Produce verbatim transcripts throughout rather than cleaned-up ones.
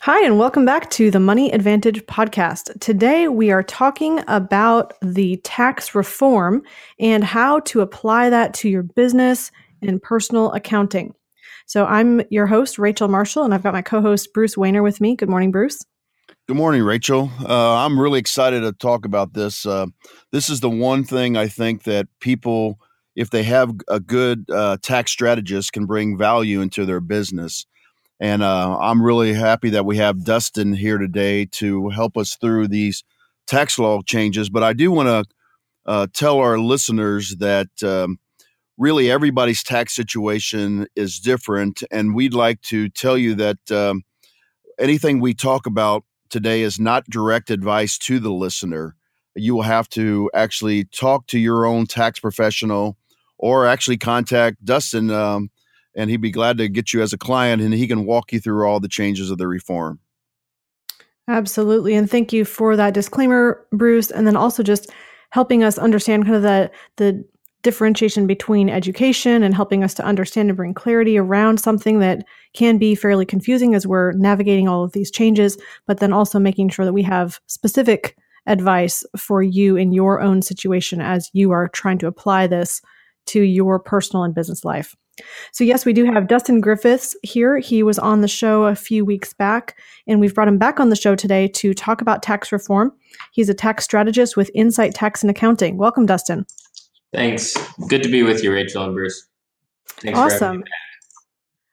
Hi, and welcome back to the Money Advantage Podcast. Today, we are talking about the tax reform and how to apply that to your business and personal accounting. So I'm your host, Rachel Marshall, and I've got my co-host, Bruce Weiner, with me. Good morning, Bruce. Good morning, Rachel. Uh, I'm really excited to talk about this. Uh, this is the one thing I think that people, if they have a good uh, tax strategist, can bring value into their business. And uh, I'm really happy that we have Dustin here today to help us through these tax law changes. But I do want to uh, tell our listeners that um, really everybody's tax situation is different. And we'd like to tell you that um, anything we talk about today is not direct advice to the listener. You will have to actually talk to your own tax professional or actually contact Dustin um and he'd be glad to get you as a client, and he can walk you through all the changes of the reform. Absolutely. And thank you for that disclaimer, Bruce. And then also just helping us understand kind of the, the differentiation between education and helping us to understand and bring clarity around something that can be fairly confusing as we're navigating all of these changes, but then also making sure that we have specific advice for you in your own situation as you are trying to apply this to your personal and business life. So yes, we do have Dustin Griffiths here. He was on the show a few weeks back, and we've brought him back on the show today to talk about tax reform. He's a tax strategist with Incite Tax and Accounting. Welcome, Dustin. Thanks. Good to be with you, Rachel and Bruce. Thanks awesome. For having me back.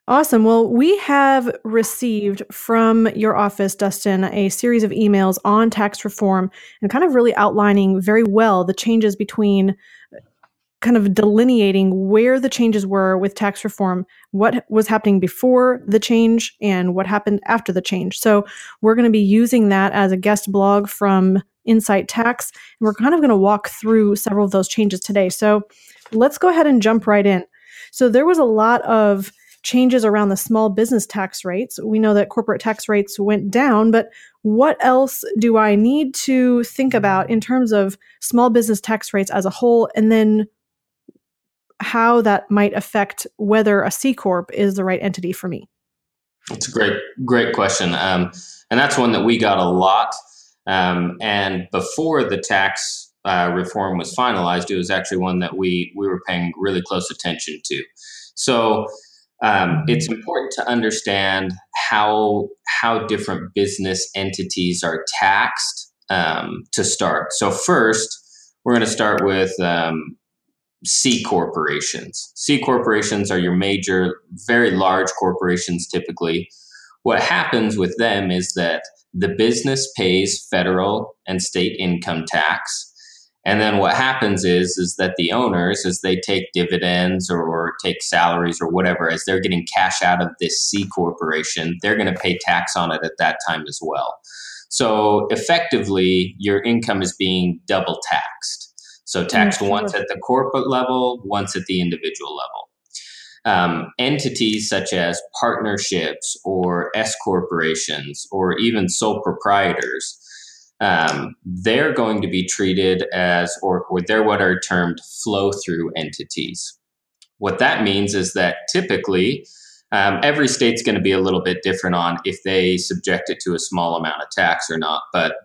Awesome. Well, we have received from your office, Dustin, a series of emails on tax reform and kind of really outlining very well the changes between kind of delineating where the changes were with tax reform, what was happening before the change and what happened after the change. So we're going to be using that as a guest blog from Incite Tax, and we're kind of going to walk through several of those changes today. So let's go ahead and jump right in. So there was a lot of changes around the small business tax rates. We know that corporate tax rates went down, but what else do I need to think about in terms of small business tax rates as a whole, and then how that might affect whether a C Corp is the right entity for me? It's a great, great question. Um, and that's one that we got a lot. Um, and before the tax uh, reform was finalized, it was actually one that we, we were paying really close attention to. So um, it's important to understand how, how different business entities are taxed um, to start. So first, we're going to start with um, C corporations. C corporations are your major, very large corporations typically. What happens with them is that the business pays federal and state income tax. And then what happens is, is that the owners, as they take dividends or take salaries or whatever, as they're getting cash out of this C corporation, they're going to pay tax on it at that time as well. So effectively, your income is being double taxed. So taxed mm-hmm. once at the corporate level, once at the individual level. Um, entities such as partnerships or S corporations or even sole proprietors, um, they're going to be treated as, or, or they're what are termed flow-through entities. What that means is that typically um, every state's going to be a little bit different on if they subject it to a small amount of tax or not, but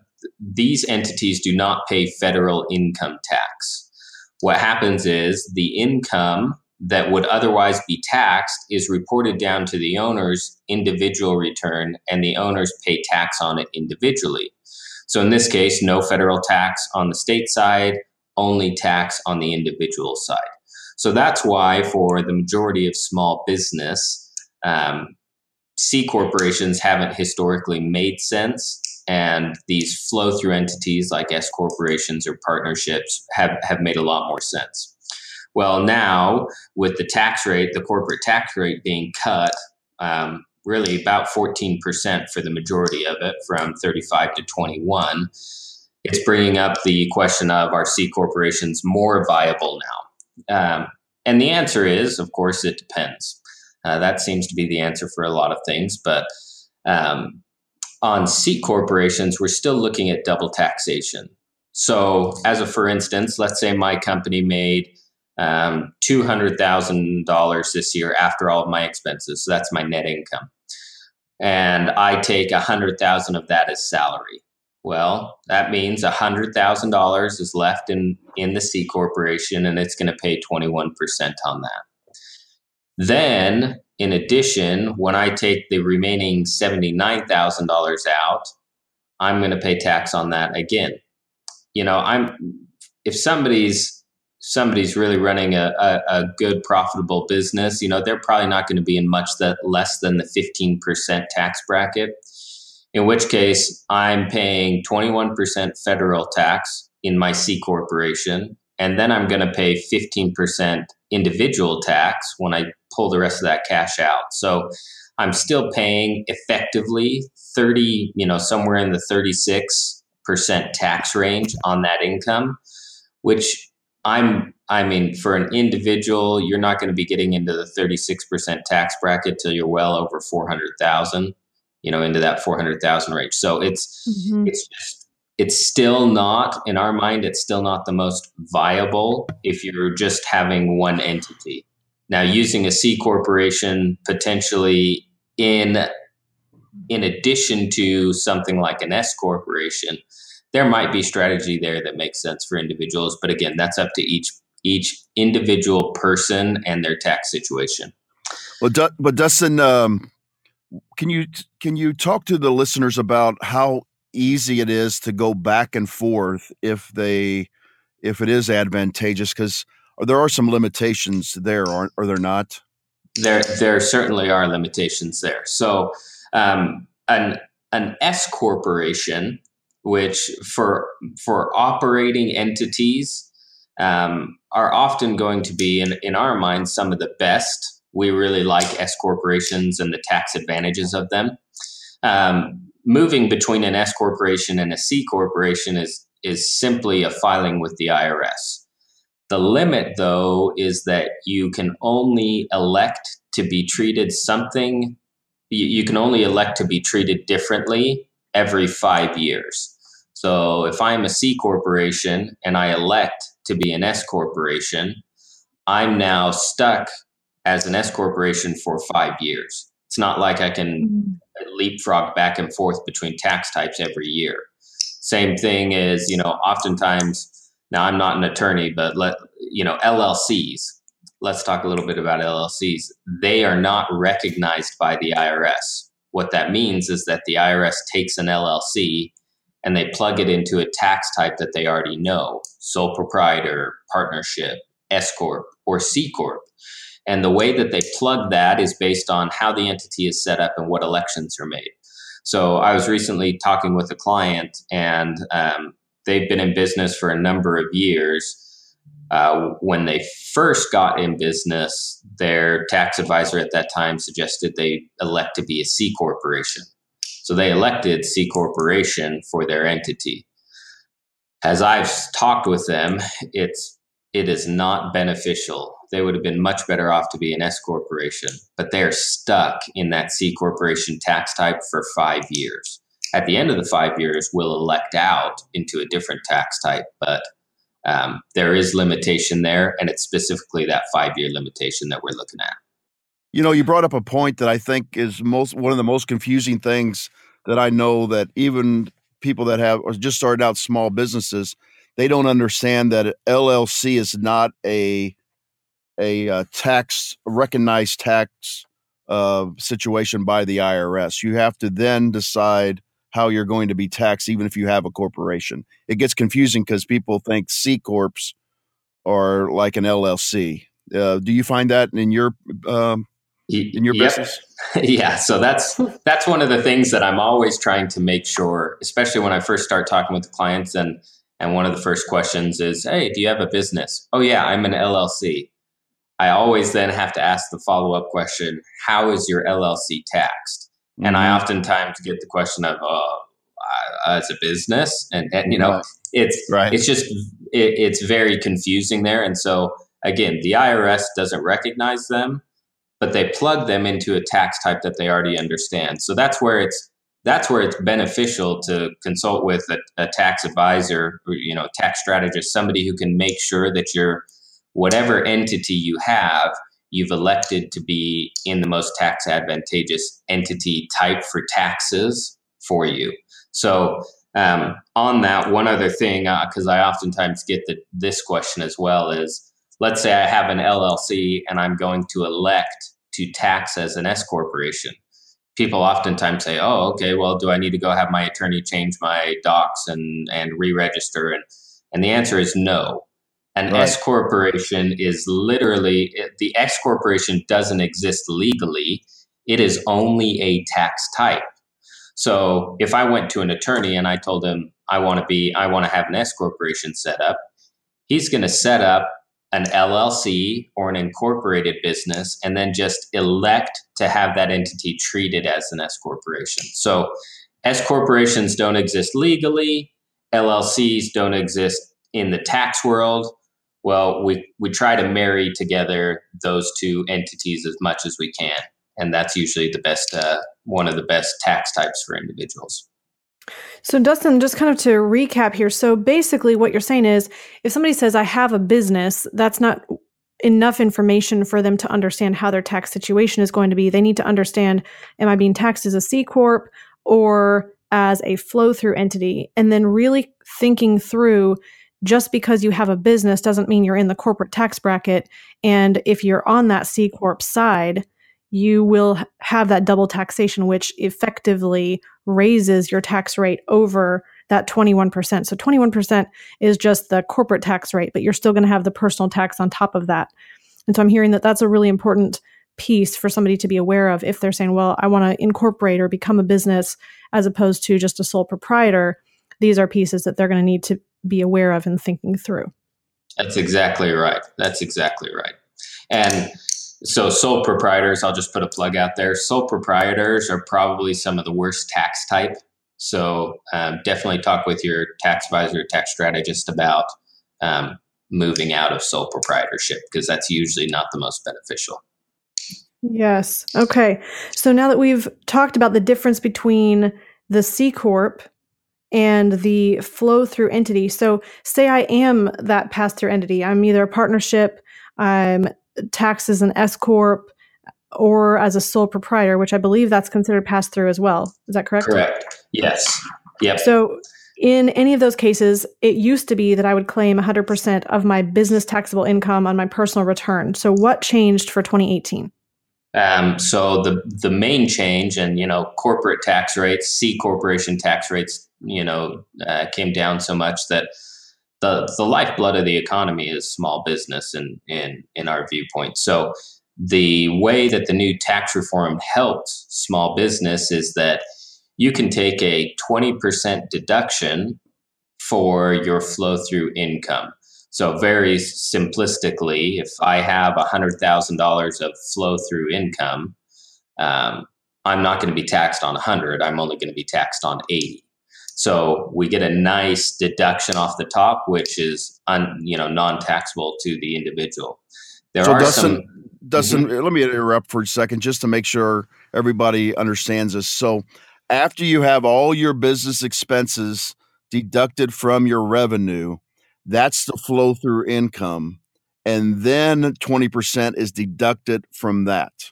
these entities do not pay federal income tax. What happens is the income that would otherwise be taxed is reported down to the owner's individual return, and the owners pay tax on it individually. So in this case, no federal tax on the state side, only tax on the individual side. So that's why for the majority of small business, um, C corporations haven't historically made sense. And these flow-through entities like S corporations or partnerships have, have made a lot more sense. Well, now with the tax rate, the corporate tax rate being cut, um, really about fourteen percent for the majority of it from thirty-five to twenty-one, it's bringing up the question of, are C corporations more viable now? Um, And the answer is, of course, it depends. Uh, that seems to be the answer for a lot of things. But um, on C corporations, we're still looking at double taxation. So as a, for instance, let's say my company made um, two hundred thousand dollars this year after all of my expenses. So that's my net income. And I take one hundred thousand dollars of that as salary. Well, that means one hundred thousand dollars is left in, in the C corporation, and it's going to pay twenty-one percent on that. Then, in addition, when I take the remaining seventy-nine thousand dollars out, I'm going to pay tax on that again. You know, I'm if somebody's somebody's really running a, a, a good profitable business, you know, they're probably not going to be in much that less than the fifteen percent tax bracket. In which case, I'm paying twenty-one percent federal tax in my C corporation, and then I'm going to pay fifteen percent individual tax when I pull the rest of that cash out. So I'm still paying effectively thirty, you know, somewhere in the thirty-six percent tax range on that income, which I'm, I mean, for an individual, you're not going to be getting into the thirty-six percent tax bracket till you're well over four hundred thousand. You know, into that four hundred thousand range. So it's, mm-hmm. it's just, it's still not, in our mind, it's still not the most viable if you're just having one entity. Now, using a C corporation potentially in, in addition to something like an S corporation, there might be strategy there that makes sense for individuals. But again, that's up to each, each individual person and their tax situation. Well, du- but Dustin, um, Can you can you talk to the listeners about how easy it is to go back and forth if they if it is advantageous? Because there are some limitations there, aren't are there not? There there certainly are limitations there. So um, an an S corporation, which for for operating entities um, are often going to be in in our minds some of the best. We really like S corporations and the tax advantages of them. Um, moving between an S corporation and a C corporation is is simply a filing with the I R S. The limit, though, is that you can only elect to be treated something. You, you can only elect to be treated differently every five years. So if I'm a C corporation and I elect to be an S corporation, I'm now stuck as an S corporation for five years. It's not like I can leapfrog back and forth between tax types every year. Same thing is, you know, oftentimes, now I'm not an attorney, but let, you know, L L Cs, let's talk a little bit about L L Cs. They are not recognized by the I R S. What that means is that the I R S takes an L L C and they plug it into a tax type that they already know, sole proprietor, partnership, S corp, or C corp. And the way that they plug that is based on how the entity is set up and what elections are made. So I was recently talking with a client, and um, they've been in business for a number of years. Uh, when they first got in business, their tax advisor at that time suggested they elect to be a C corporation. So they elected C corporation for their entity. As I've talked with them, it's it is not beneficial. They would have been much better off to be an S corporation, but they're stuck in that C corporation tax type for five years. At the end of the five years, we'll elect out into a different tax type, but um, there is limitation there, and it's specifically that five-year limitation that we're looking at. You know, you brought up a point that I think is most one of the most confusing things that I know that even people that have or just started out small businesses, they don't understand that L L C is not a a uh, tax, recognized tax uh, situation by the I R S. You have to then decide how you're going to be taxed, even if you have a corporation. It gets confusing because people think C corps are like an L L C. Uh, do you find that in your um, in your yep. business? Yeah, so that's that's one of the things that I'm always trying to make sure, especially when I first start talking with the clients. And and one of the first questions is, "Hey, do you have a business?" "Oh yeah, I'm an L L C." I always then have to ask the follow-up question, how is your L L C taxed? Mm-hmm. And I oftentimes get the question of, oh, as a business. And, and you know, right. it's right. it's just, it, it's very confusing there. And so Again, the I R S doesn't recognize them, but they plug them into a tax type that they already understand. So that's where it's that's where it's beneficial to consult with a, a tax advisor, or, you know, a tax strategist, somebody who can make sure that your whatever entity you have, you've elected to be in the most tax advantageous entity type for taxes for you. So um, on that, one other thing, because uh, I oftentimes get the, this question as well, is let's say I have an L L C and I'm going to elect to tax as an S corporation. People oftentimes say, oh, okay, well, do I need to go have my attorney change my docs and, and re-register? And, and the answer is no. An right. S corporation is literally, the S corporation doesn't exist legally. It is only a tax type. So if I went to an attorney and I told him I want to be, I want to have an S corporation set up, he's going to set up an L L C or an incorporated business, and then just elect to have that entity treated as an S corporation. So S corporations don't exist legally. L L Cs don't exist in the tax world. Well, we, we try to marry together those two entities as much as we can. And that's usually the best, uh, one of the best tax types for individuals. So Dustin, just kind of to recap here. So basically what you're saying is if somebody says, I have a business, that's not enough information for them to understand how their tax situation is going to be. They need to understand, am I being taxed as a C corp or as a flow through entity? And then really thinking through, just because you have a business doesn't mean you're in the corporate tax bracket. And if you're on that C corp side, you will have that double taxation, which effectively raises your tax rate over that twenty-one percent. So twenty-one percent is just the corporate tax rate, but you're still going to have the personal tax on top of that. And so I'm hearing that that's a really important piece for somebody to be aware of if they're saying, well, I want to incorporate or become a business as opposed to just a sole proprietor. These are pieces that they're going to need to be aware of and thinking through. That's exactly right. That's exactly right. And so sole proprietors, I'll just put a plug out there. Sole proprietors are probably some of the worst tax type. So um, definitely talk with your tax advisor, tax strategist about um, moving out of sole proprietorship, because that's usually not the most beneficial. Yes. Okay. So now that we've talked about the difference between the C Corp and the flow through entity. So say I am that pass through entity. I'm either a partnership, I'm taxed as an S corp, or as a sole proprietor, which I believe that's considered pass through as well. Is that correct? Correct. Yes. Yep. So in any of those cases, it used to be that I would claim one hundred percent of my business taxable income on my personal return. So what changed for twenty eighteen? Um, so the the main change, and you know, corporate tax rates, C corporation tax rates, you know, uh, came down so much that The, the lifeblood of the economy is small business in, in, in our viewpoint. So the way that the new tax reform helped small business is that you can take a twenty percent deduction for your flow through income. So very simplistically, if I have one hundred thousand dollars of flow through income, um, I'm not going to be taxed on one hundred. I'm only going to be taxed on eighty. So we get a nice deduction off the top, which is un, you know non-taxable to the individual. There so are Dustin, some. Dustin, mm-hmm. Let me interrupt for a second just to make sure everybody understands this. So after you have all your business expenses deducted from your revenue, that's the flow-through income, and then twenty percent is deducted from that.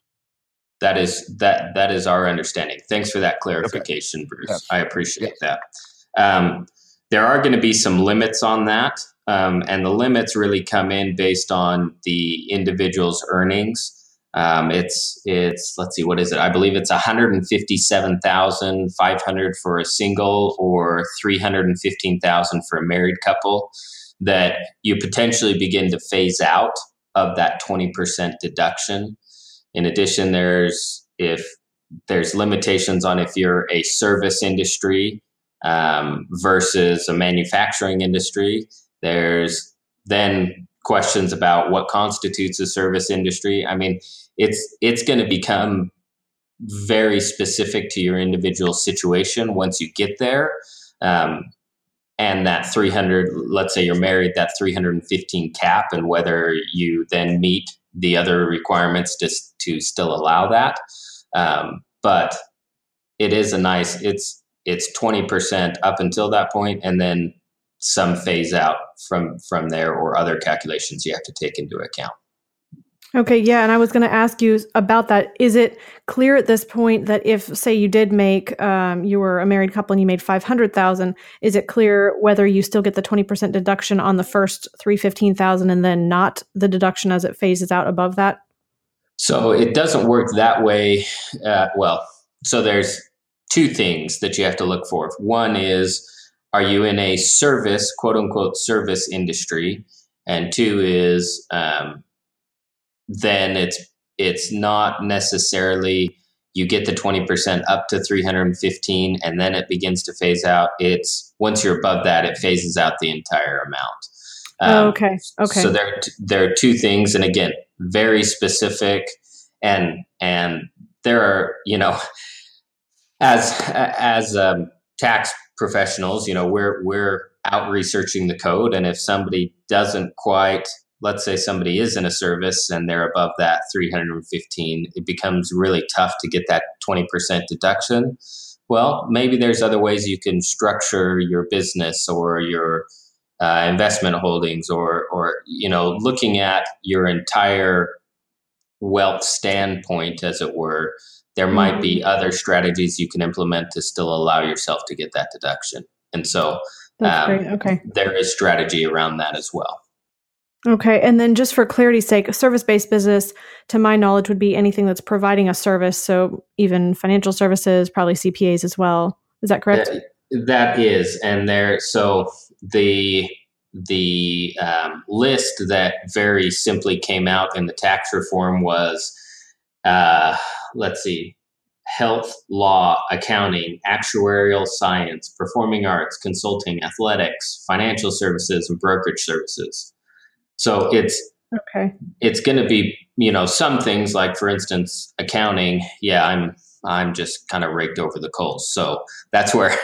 That is that that is our understanding. Thanks for that clarification, okay. Bruce. Yes. I appreciate yes. that. Um, there are going to be some limits on that, um, and the limits really come in based on the individual's earnings. Um, it's it's let's see, what is it? I believe it's one hundred and fifty-seven thousand five hundred for a single, or three hundred and fifteen thousand for a married couple, that you potentially begin to phase out of that twenty percent deduction. In addition, there's if there's limitations on if you're a service industry um, versus a manufacturing industry. There's then questions about what constitutes a service industry. I mean, it's it's going to become very specific to your individual situation once you get there. Um, and that three hundred, let's say you're married, that three hundred fifteen cap, and whether you then meet the other requirements to, to still allow that. Um, but it is a nice, it's it's twenty percent up until that point, and then some phase out from, from there or other calculations you have to take into account. Okay, yeah, and I was going to ask you about that. Is it clear at this point that if, say, you did make, um, you were a married couple and you made five hundred thousand dollars, is it clear whether you still get the twenty percent deduction on the first three hundred fifteen thousand dollars and then not the deduction as it phases out above that? So it doesn't work that way. Uh, well, so there's two things that you have to look for. One is, are you in a service, quote unquote, service industry? And two is, um, then it's it's not necessarily you get the twenty percent up to three hundred fifteen and then it begins to phase out. It's once you're above that, it phases out the entire amount. Um, oh, okay. Okay. So there there are two things, and again, very specific, and and there are, you know, as as um, tax professionals, you know, we're we're out researching the code, and if somebody doesn't quite, let's say somebody is in a service and they're above that three hundred fifteen, it becomes really tough to get that twenty percent deduction. Well, maybe there's other ways you can structure your business or your uh, investment holdings, or, or, you know, looking at your entire wealth standpoint, as it were, there might be other strategies you can implement to still allow yourself to get that deduction. And so um, okay. there is strategy around that as well. Okay. And then just for clarity's sake, a service-based business, to my knowledge, would be anything that's providing a service. So even financial services, probably C P As as well. Is that correct? That, that is. And there, so the, the um, list that very simply came out in the tax reform was, uh, let's see, health, law, accounting, actuarial science, performing arts, consulting, athletics, financial services, and brokerage services. So it's okay. It's going to be, you know, some things like, for instance, accounting. Yeah, I'm I'm just kind of raked over the coals. So that's where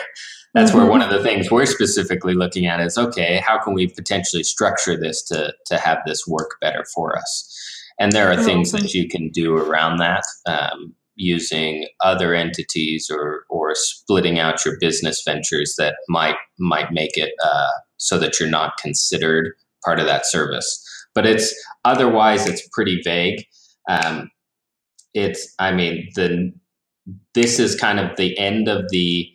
that's mm-hmm. where one of the things we're specifically looking at is, okay, how can we potentially structure this to to have this work better for us? And there are oh, things okay. that you can do around that um, using other entities or or splitting out your business ventures that might might make it uh, so that you're not considered part of that service. But it's otherwise it's pretty vague. Um, it's, I mean, the, this is kind of the end of the,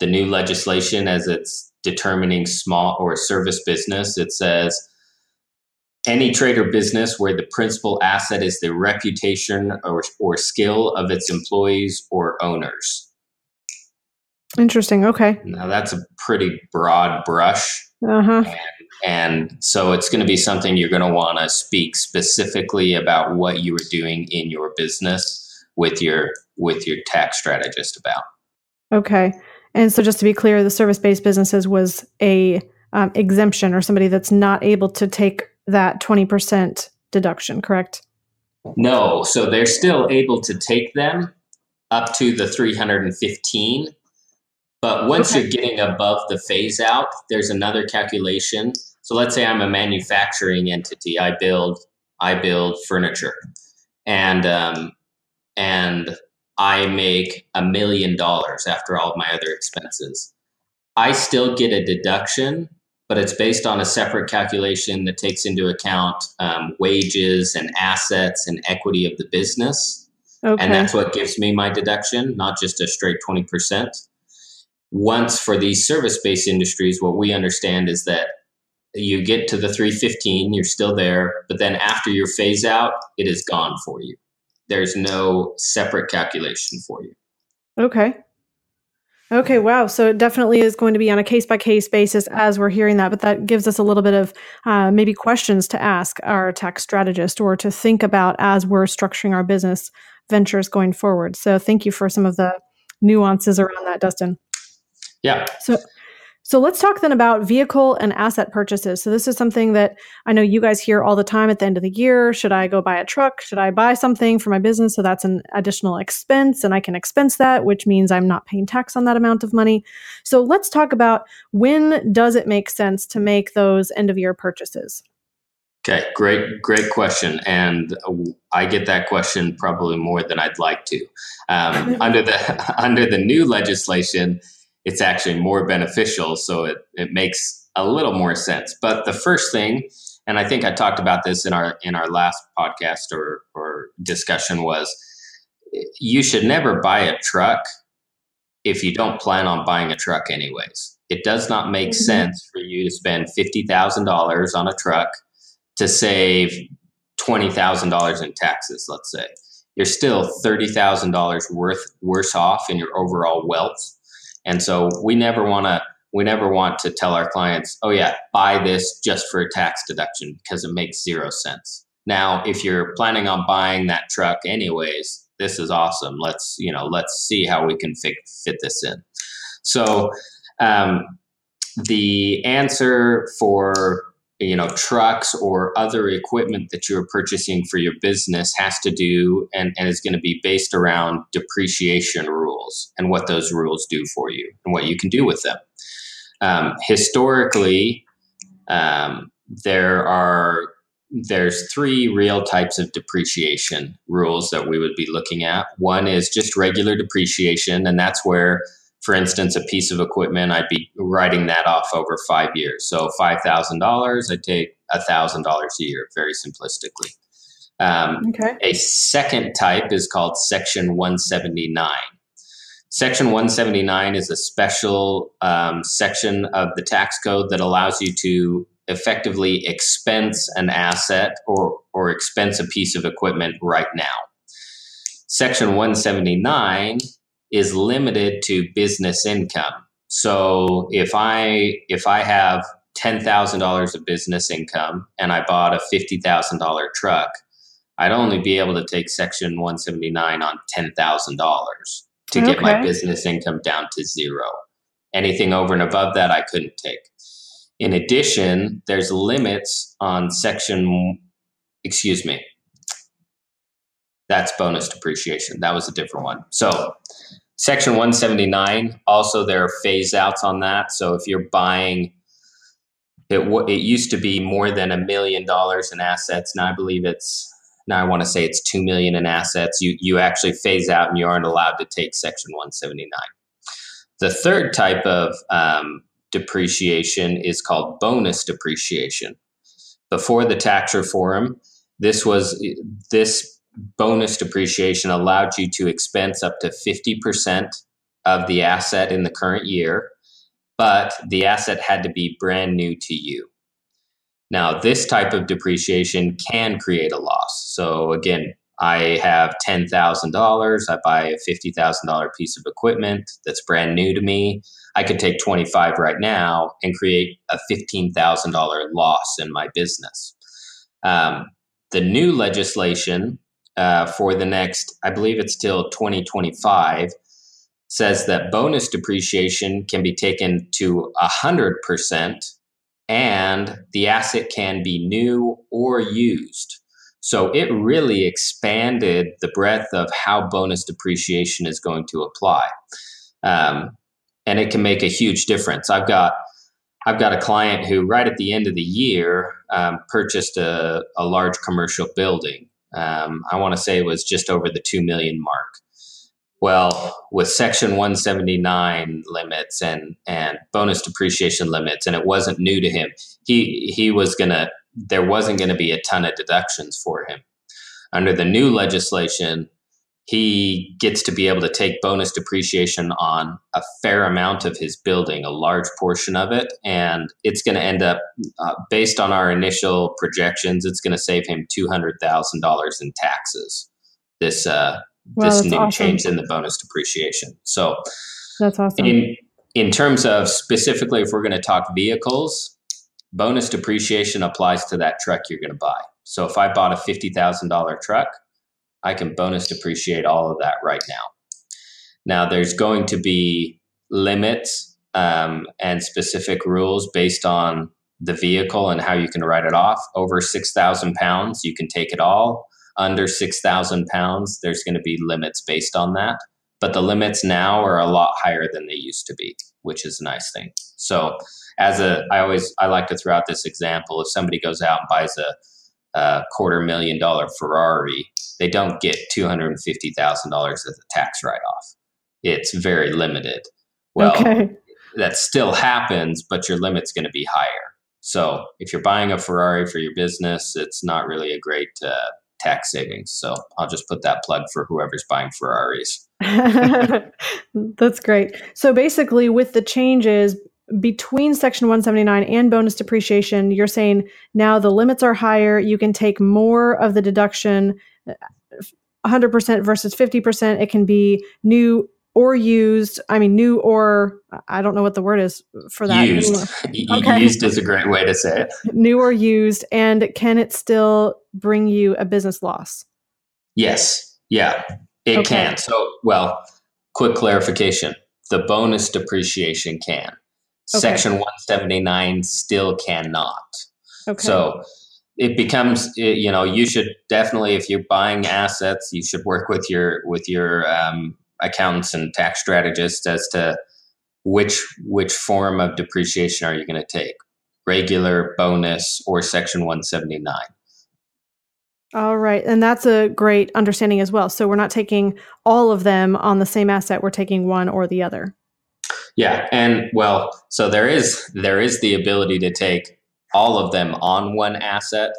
the new legislation as it's determining small or service business. It says any trade or business where the principal asset is the reputation or, or skill of its employees or owners. Interesting. Okay. Now that's a pretty broad brush. Uh-huh. And, and so it's going to be something you're going to want to speak specifically about what you are doing in your business with your with your tax strategist about. Okay. And so just to be clear, the service-based businesses was a um, exemption or somebody that's not able to take that twenty percent deduction, correct? No. So they're still able to take them up to the three hundred fifteen. But once okay. you're getting above the phase out, there's another calculation. So let's say I'm a manufacturing entity. I build, I build furniture, and um, and I make a million dollars after all of my other expenses. I still get a deduction, but it's based on a separate calculation that takes into account um, wages and assets and equity of the business, okay. and that's what gives me my deduction, not just a straight twenty percent. Once for these service-based industries, what we understand is that you get to the three fifteen, you're still there, but then after your phase out, it is gone for you. There's no separate calculation for you. Okay. Okay, wow. So it definitely is going to be on a case-by-case basis as we're hearing that, but that gives us a little bit of uh, maybe questions to ask our tax strategist or to think about as we're structuring our business ventures going forward. So thank you for some of the nuances around that, Dustin. Yeah. So So let's talk then about vehicle and asset purchases. So this is something that I know you guys hear all the time at the end of the year. Should I go buy a truck? Should I buy something for my business? So that's an additional expense and I can expense that, which means I'm not paying tax on that amount of money. So let's talk about when does it make sense to make those end of year purchases? Okay, great, great question. And I get that question probably more than I'd like to. Um, under the under the new legislation, it's actually more beneficial, so it, it makes a little more sense. But the first thing, and I think I talked about this in our in our last podcast or, or discussion, was you should never buy a truck if you don't plan on buying a truck anyways. It does not make mm-hmm. sense for you to spend fifty thousand dollars on a truck to save twenty thousand dollars in taxes, let's say. You're still thirty thousand dollars worth worse off in your overall wealth. And so we never want to we never want to tell our clients, oh yeah, buy this just for a tax deduction, because it makes zero sense. Now, if you're planning on buying that truck anyways, this is awesome. Let's, you know, let's see how we can fit, fit this in. So um, the answer for, you know, trucks or other equipment that you're purchasing for your business has to do and, and is going to be based around depreciation rules and what those rules do for you and what you can do with them. Um, historically, um, there are there's three real types of depreciation rules that we would be looking at. One is just regular depreciation, and that's where, for instance, a piece of equipment, I'd be writing that off over five years. So five thousand dollars, I take one thousand dollars a year, very simplistically. Um, okay. A second type is called Section one seventy-nine. Section one seventy-nine is a special um, section of the tax code that allows you to effectively expense an asset or, or expense a piece of equipment right now. Section one seventy-nine is limited to business income. So if I if I have ten thousand dollars of business income and I bought a fifty thousand dollars truck, I'd only be able to take Section one seventy-nine on ten thousand dollars to okay. get my business income down to zero. Anything over and above that, I couldn't take. In addition, there's limits on section, excuse me, that's bonus depreciation. That was a different one. So Section one seventy-nine, also there are phase outs on that. So if you're buying, it it used to be more than a million dollars in assets. Now I believe it's, now I want to say it's two million in assets. You, you actually phase out and you aren't allowed to take Section one seventy-nine. The third type of um, depreciation is called bonus depreciation. Before the tax reform, this was, this bonus depreciation allowed you to expense up to fifty percent of the asset in the current year, but the asset had to be brand new to you. Now, this type of depreciation can create a loss. So again, I have ten thousand dollars. I buy a fifty thousand dollars piece of equipment that's brand new to me. I could take twenty-five right now and create a fifteen thousand dollars loss in my business. Um, the new legislation Uh, for the next, I believe it's till twenty twenty-five, says that bonus depreciation can be taken to one hundred percent and the asset can be new or used. So it really expanded the breadth of how bonus depreciation is going to apply. Um, and it can make a huge difference. I've got I've got a client who right at the end of the year um, purchased a, a large commercial building. Um, I want to say it was just over the two million mark. Well, with Section one seventy-nine limits and, and bonus depreciation limits, and it wasn't new to him, he, he was going to, there wasn't going to be a ton of deductions for him. Under the new legislation, he gets to be able to take bonus depreciation on a fair amount of his building, a large portion of it. And it's going to end up, uh, based on our initial projections, it's going to save him two hundred thousand dollars in taxes, this uh, wow, this new awesome. change in the bonus depreciation. So that's awesome. In, in terms of specifically, if we're going to talk vehicles, bonus depreciation applies to that truck you're going to buy. So if I bought a fifty thousand dollars truck, I can bonus depreciate all of that right now. Now, there's going to be limits um, and specific rules based on the vehicle and how you can write it off. Over six thousand pounds, you can take it all. Under six thousand pounds, there's going to be limits based on that. But the limits now are a lot higher than they used to be, which is a nice thing. So as a, I always, I like to throw out this example. If somebody goes out and buys a, a quarter million dollar Ferrari, they don't get two hundred fifty thousand dollars as a tax write-off. It's very limited. Well, okay. That still happens, but your limit's going to be higher. So if you're buying a Ferrari for your business, it's not really a great uh, tax savings. So I'll just put that plug for whoever's buying Ferraris. That's great. So basically with the changes between Section one seventy-nine and bonus depreciation, you're saying now the limits are higher. You can take more of the deduction, one hundred percent versus fifty percent. It can be new or used. I mean, new or I don't know what the word is for that. Used. Okay. Used is a great way to say it. New or used. And can it still bring you a business loss? Yes. Yeah, it okay. can. So, well, quick clarification. The bonus depreciation can. Okay. Section one seventy-nine still cannot. Okay. So it becomes, you know, you should definitely, if you're buying assets, you should work with your, with your, um, accountants and tax strategists as to which which form of depreciation are you going to take, regular, bonus, or Section one seventy-nine. All right. And that's a great understanding as well. So we're not taking all of them on the same asset. We're taking one or the other. Yeah. And well, so there is there is the ability to take all of them on one asset,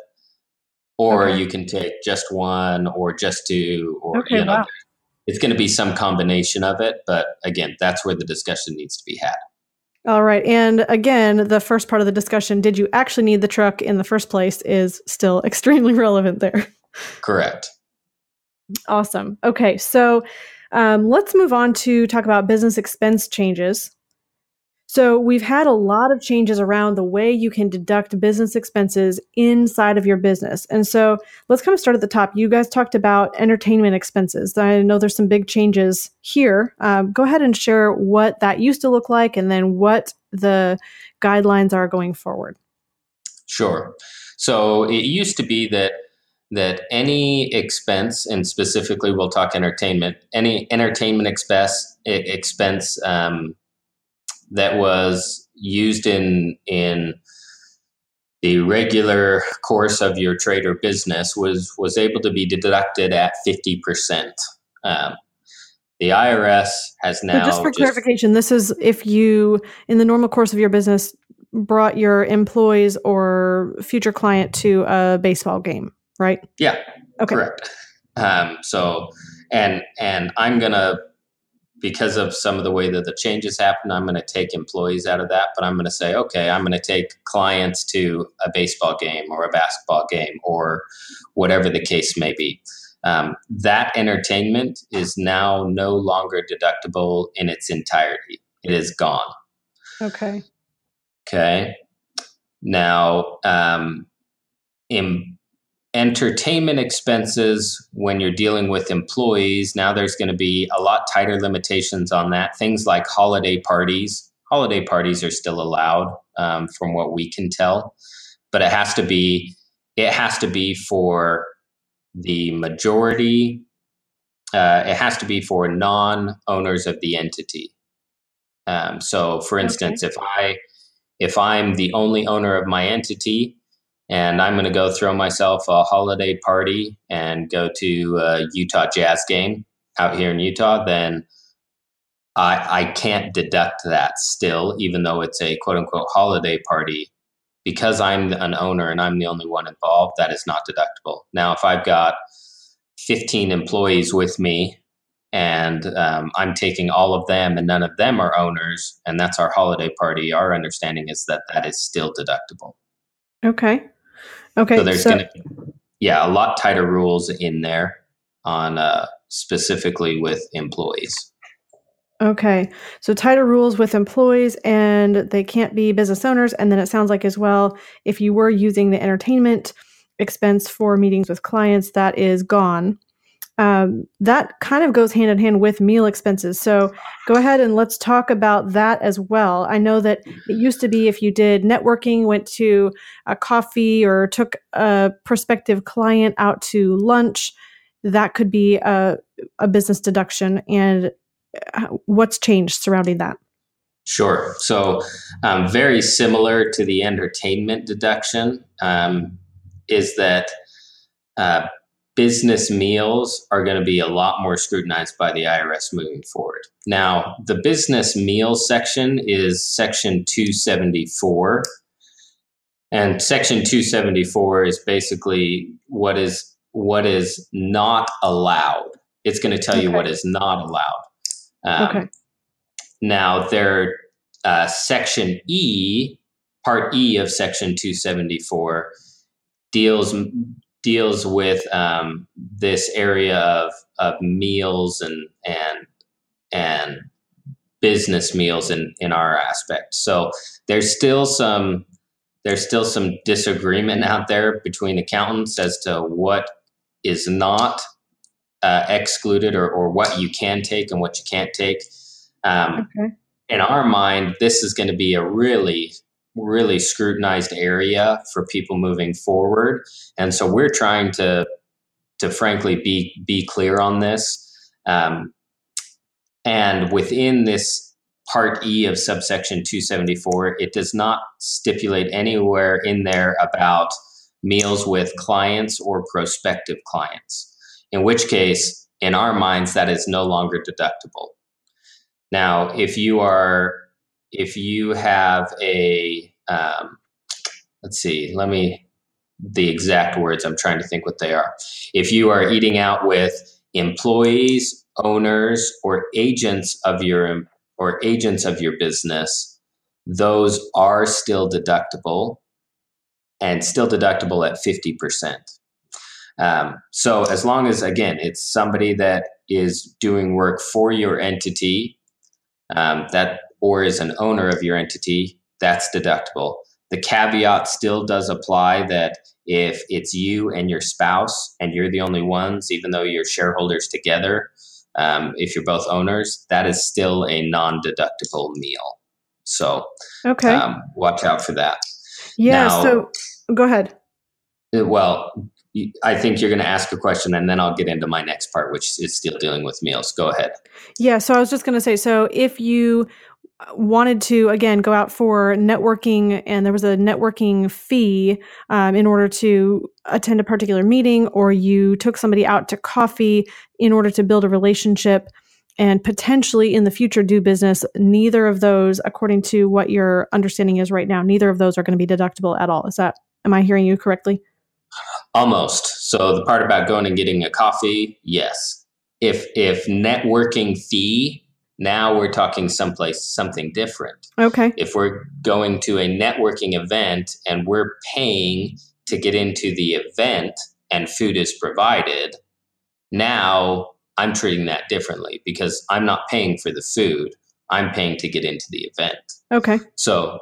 or okay. you can take just one or just two or, okay, you know, wow. It's going to be some combination of it, but again, that's where the discussion needs to be had. All right. And again, the first part of the discussion, did you actually need the truck in the first place, is still extremely relevant there. Correct. Awesome. Okay. So um, let's move on to talk about business expense changes. So we've had a lot of changes around the way you can deduct business expenses inside of your business. And so let's kind of start at the top. You guys talked about entertainment expenses. I know there's some big changes here. Um, go ahead and share what that used to look like and then what the guidelines are going forward. Sure. So it used to be that that any expense, and specifically we'll talk entertainment, any entertainment expense, expense um that was used in in the regular course of your trade or business was was able to be deducted at fifty percent. Um, the I R S has now... So just for just, clarification, this is if you, in the normal course of your business, brought your employees or future client to a baseball game, right? Yeah, okay. Correct. Um, so, and and I'm going to... Because of some of the way that the changes happen, I'm going to take employees out of that, but I'm going to say, okay, I'm going to take clients to a baseball game or a basketball game or whatever the case may be. Um, that entertainment is now no longer deductible in its entirety. It is gone. Okay. Okay. Now, um, in entertainment expenses, when you're dealing with employees, now there's going to be a lot tighter limitations on that. Things like holiday parties. Holiday parties are still allowed, um, from what we can tell, but it has to be it has to be for the majority. Uh, it has to be for non-owners of the entity. Um, so, for instance, okay. if I if I'm the only owner of my entity, and I'm going to go throw myself a holiday party and go to a Utah Jazz game out here in Utah, then I, I can't deduct that still, even though it's a quote unquote holiday party, because I'm an owner and I'm the only one involved. That is not deductible. Now, if I've got fifteen employees with me and um, I'm taking all of them and none of them are owners, and that's our holiday party, our understanding is that that is still deductible. Okay. Okay. So there's so, going to be, yeah, a lot tighter rules in there on uh, specifically with employees. Okay. So tighter rules with employees, and they can't be business owners. And then it sounds like as well, if you were using the entertainment expense for meetings with clients, that is gone. Um, that kind of goes hand in hand with meal expenses. So go ahead and let's talk about that as well. I know that it used to be if you did networking, went to a coffee or took a prospective client out to lunch, that could be a, a business deduction. And what's changed surrounding that? Sure. So um, very similar to the entertainment deduction um, is that uh, business meals are going to be a lot more scrutinized by the I R S moving forward. Now, the business meals section is Section two seventy-four. And Section two seventy-four is basically what is what is not allowed. It's going to tell okay. you what is not allowed. Um, okay. Now, there, uh, Section E, Part E of Section two seventy-four deals deals with um, this area of of meals and and and business meals in, in our aspect. So there's still some there's still some disagreement out there between accountants as to what is not uh, excluded or or what you can take and what you can't take. Um, okay. In our mind, this is going to be a really, really scrutinized area for people moving forward. And so we're trying to, to frankly be, be clear on this. Um, and within this Part E of subsection two seventy-four, it does not stipulate anywhere in there about meals with clients or prospective clients, in which case, in our minds, that is no longer deductible. Now, if you are, if you have a, um, let's see, let me, the exact words, I'm trying to think what they are. If you are eating out with employees, owners, or agents of your, or agents of your business, those are still deductible and still deductible at fifty percent. Um, so as long as, again, it's somebody that is doing work for your entity, Um, that or is an owner of your entity, that's deductible. The caveat still does apply that if it's you and your spouse and you're the only ones, even though you're shareholders together, um, if you're both owners, that is still a non-deductible meal. So okay. um, watch out for that. Yeah, now, so go ahead. Well, I think you're going to ask a question and then I'll get into my next part, which is still dealing with meals. Go ahead. Yeah. So I was just going to say, so if you wanted to, again, go out for networking and there was a networking fee um, in order to attend a particular meeting, or you took somebody out to coffee in order to build a relationship and potentially in the future do business, neither of those, according to what your understanding is right now, neither of those are going to be deductible at all. Is that, am I hearing you correctly? Almost. So the part about going and getting a coffee, yes. If if networking fee, now we're talking someplace something different. Okay. If we're going to a networking event and we're paying to get into the event and food is provided, now I'm treating that differently because I'm not paying for the food. I'm paying to get into the event. Okay. So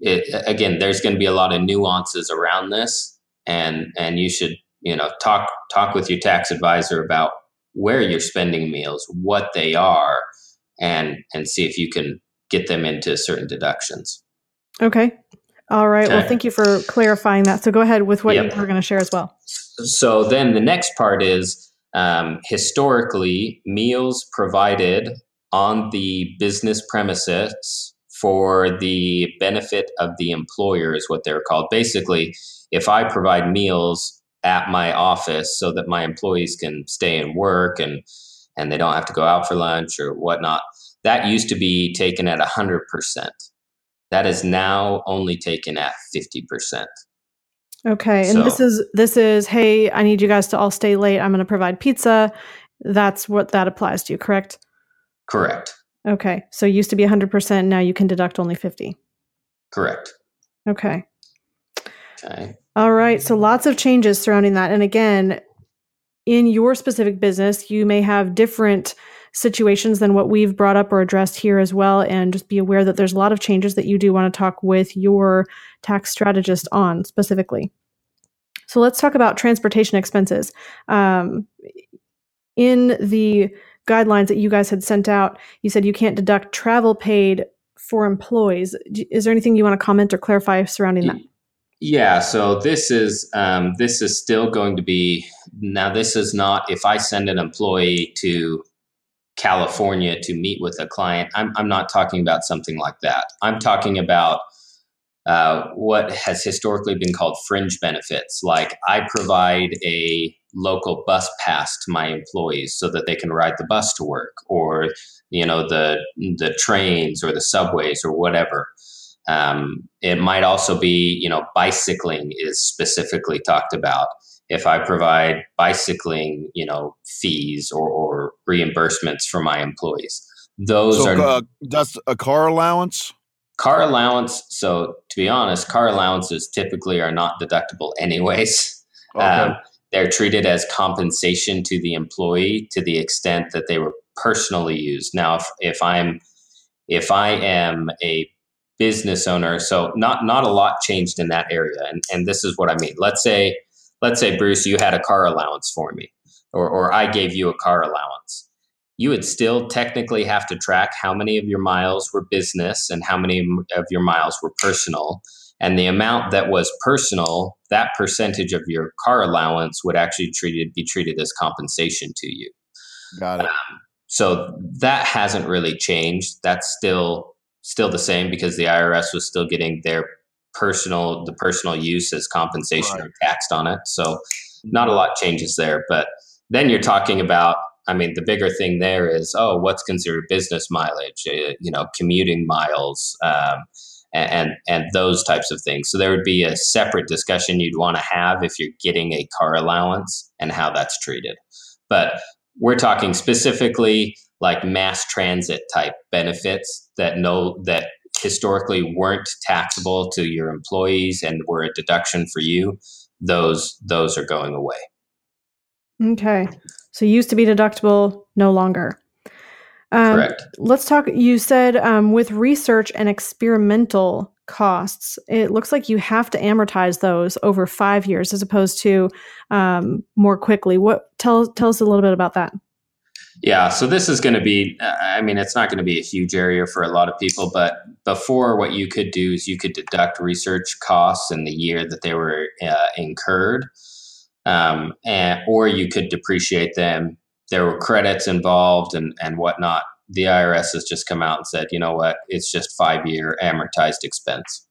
it, again, there's going to be a lot of nuances around this. And and you should, you know, talk talk with your tax advisor about where you're spending meals, what they are, and and see if you can get them into certain deductions. Okay. All right. Okay. Well, thank you for clarifying that. So go ahead with what yep. you were going to share as well. So then the next part is um, historically meals provided on the business premises for the benefit of the employer is what they're called. Basically, if I provide meals at my office so that my employees can stay and work and, and they don't have to go out for lunch or whatnot, that used to be taken at one hundred percent. That is now only taken at fifty percent. Okay. So, and this is, this is, hey, I need you guys to all stay late. I'm going to provide pizza. That's what that applies to, correct? Correct. Okay. So it used to be one hundred percent. Now you can deduct only fifty. Correct. Okay. Okay. All right. So lots of changes surrounding that. And again, in your specific business, you may have different situations than what we've brought up or addressed here as well. And just be aware that there's a lot of changes that you do want to talk with your tax strategist on specifically. So let's talk about transportation expenses. Um, in the guidelines that you guys had sent out, you said you can't deduct travel paid for employees. Is there anything you want to comment or clarify surrounding that? Yeah, so this is um, this is still going to be, now this is not, if I send an employee to California to meet with a client, I'm, I'm not talking about something like that. I'm talking about uh, what has historically been called fringe benefits. Like I provide a local bus pass to my employees so that they can ride the bus to work, or you know, the the trains or the subways or whatever. Um, it might also be, you know, bicycling is specifically talked about. If I provide bicycling, you know, fees or, or reimbursements for my employees, those so, are uh, that's a car allowance. Car allowance. So to be honest, car allowances typically are not deductible anyways. Okay. Um, they're treated as compensation to the employee to the extent that they were personally used. Now, if, if I'm if I am a business owner, so not not a lot changed in that area. And and this is what I mean. Let's say. Let's say, Bruce, you had a car allowance for me, or, or I gave you a car allowance. You would still technically have to track how many of your miles were business and how many of your miles were personal. And the amount that was personal, that percentage of your car allowance would actually treated, be treated as compensation to you. Got it. Um, so that hasn't really changed. That's still still the same because the I R S was still getting their personal, the personal use as compensation right. or taxed on it. So not a lot changes there, but then you're talking about, I mean, the bigger thing there is, oh, what's considered business mileage, uh, you know, commuting miles, um, and, and those types of things. So there would be a separate discussion you'd want to have if you're getting a car allowance and how that's treated. But we're talking specifically like mass transit type benefits that no, that, historically weren't taxable to your employees and were a deduction for you, those those are going away. Okay. So used to be deductible, no longer. Um, Correct. Let's talk, you said um, with research and experimental costs, it looks like you have to amortize those over five years as opposed to um, more quickly. What tell, tell us a little bit about that. Yeah, so this is going to be, I mean, it's not going to be a huge area for a lot of people, but before what you could do is you could deduct research costs in the year that they were uh, incurred, um, and, or you could depreciate them. There were credits involved and, and whatnot. The I R S has just come out and said, you know what, it's just five-year amortized expense.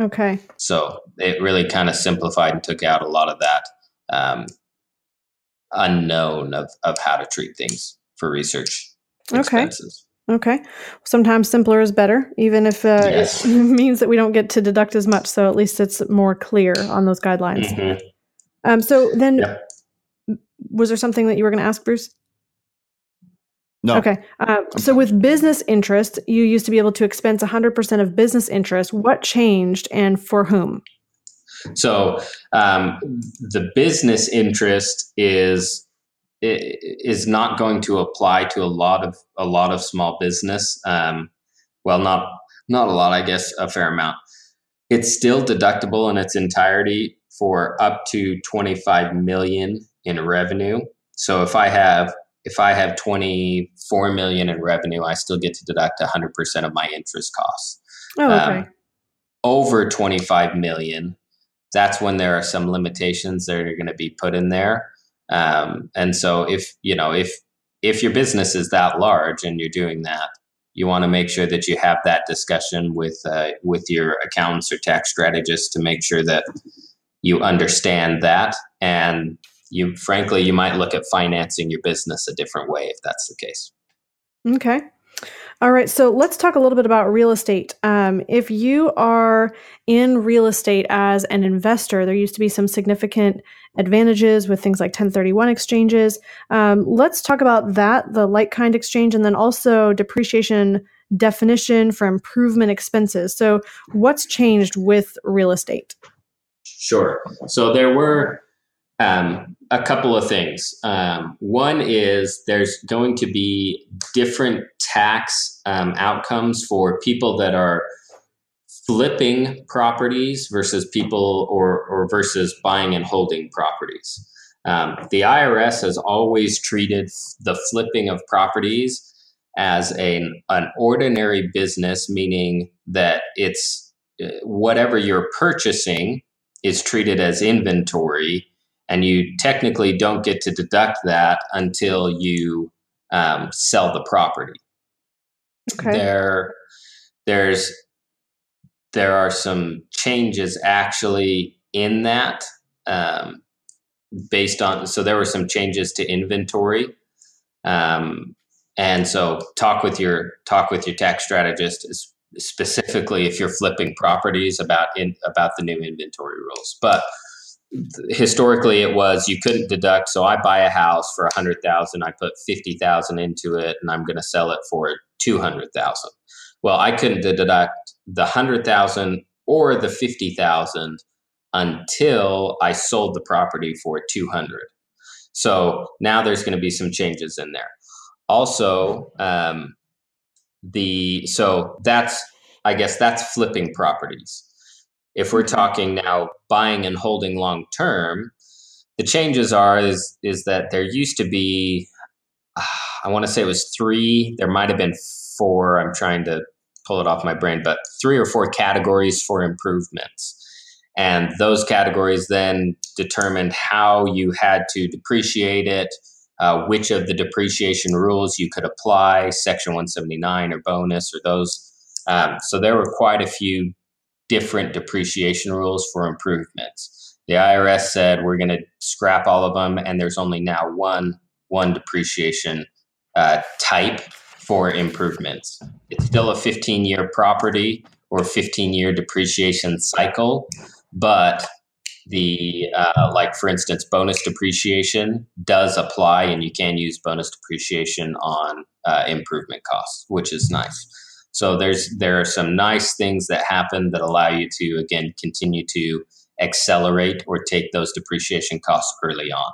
Okay. So it really kind of simplified and took out a lot of that um unknown of, of how to treat things for research expenses. Okay. Okay. Sometimes simpler is better, even if uh, yes. it means that we don't get to deduct as much. So at least it's more clear on those guidelines. Mm-hmm. Um, so then yeah. was there something that you were going to ask, Bruce? No. Okay. Uh, so with business interest, you used to be able to expense one hundred percent of business interest. What changed and for whom? So um, the business interest is is not going to apply to a lot of a lot of small business. Um, well, not not a lot, I guess, a fair amount. It's still deductible in its entirety for up to twenty-five million dollars in revenue. So if I have if I have twenty-four million dollars in revenue, I still get to deduct one hundred percent of my interest costs. Oh, okay. Um, over twenty-five million dollars. That's when there are some limitations that are going to be put in there. Um, and so if, you know, if, if your business is that large and you're doing that, you want to make sure that you have that discussion with, uh, with your accountants or tax strategists to make sure that you understand that. And you, frankly, you might look at financing your business a different way if that's the case. Okay. All right. So let's talk a little bit about real estate. Um, if you are in real estate as an investor, there used to be some significant advantages with things like ten thirty-one exchanges. Um, let's talk about that, the like-kind exchange, and then also depreciation definition for improvement expenses. So what's changed with real estate? Sure. So there were um, a couple of things. Um, one is there's going to be different tax um, outcomes for people that are flipping properties versus people or, or versus buying and holding properties. Um, the I R S has always treated the flipping of properties as an, an ordinary business, meaning that it's whatever you're purchasing is treated as inventory, and you technically don't get to deduct that until you um, sell the property. Okay. There, there's, there are some changes actually in that um, based on, so there were some changes to inventory. Um, and so talk with your, talk with your tax strategist specifically if you're flipping properties about, in, about the new inventory rules. But historically it was, you couldn't deduct. So I buy a house for a hundred thousand, I put fifty thousand into it, and I'm going to sell it for two hundred thousand. Well, I couldn't deduct the one hundred thousand or the fifty thousand until I sold the property for two hundred. So now there's going to be some changes in there. Also, um, the so that's I guess that's flipping properties. If we're talking now buying and holding long term, the changes are is is that there used to be uh, I want to say it was three, there might have been four. I'm trying to pull it off my brain, but three or four categories for improvements. And those categories then determined how you had to depreciate it, uh, which of the depreciation rules you could apply, Section one seventy-nine or bonus or those. Um, so there were quite a few different depreciation rules for improvements. The I R S said, we're going to scrap all of them, and there's only now one one depreciation uh, type for improvements. It's still a fifteen-year property or fifteen-year depreciation cycle, but the uh, like for instance, bonus depreciation does apply, and you can use bonus depreciation on uh, improvement costs, which is nice. So there's there are some nice things that happen that allow you to again continue to accelerate or take those depreciation costs early on.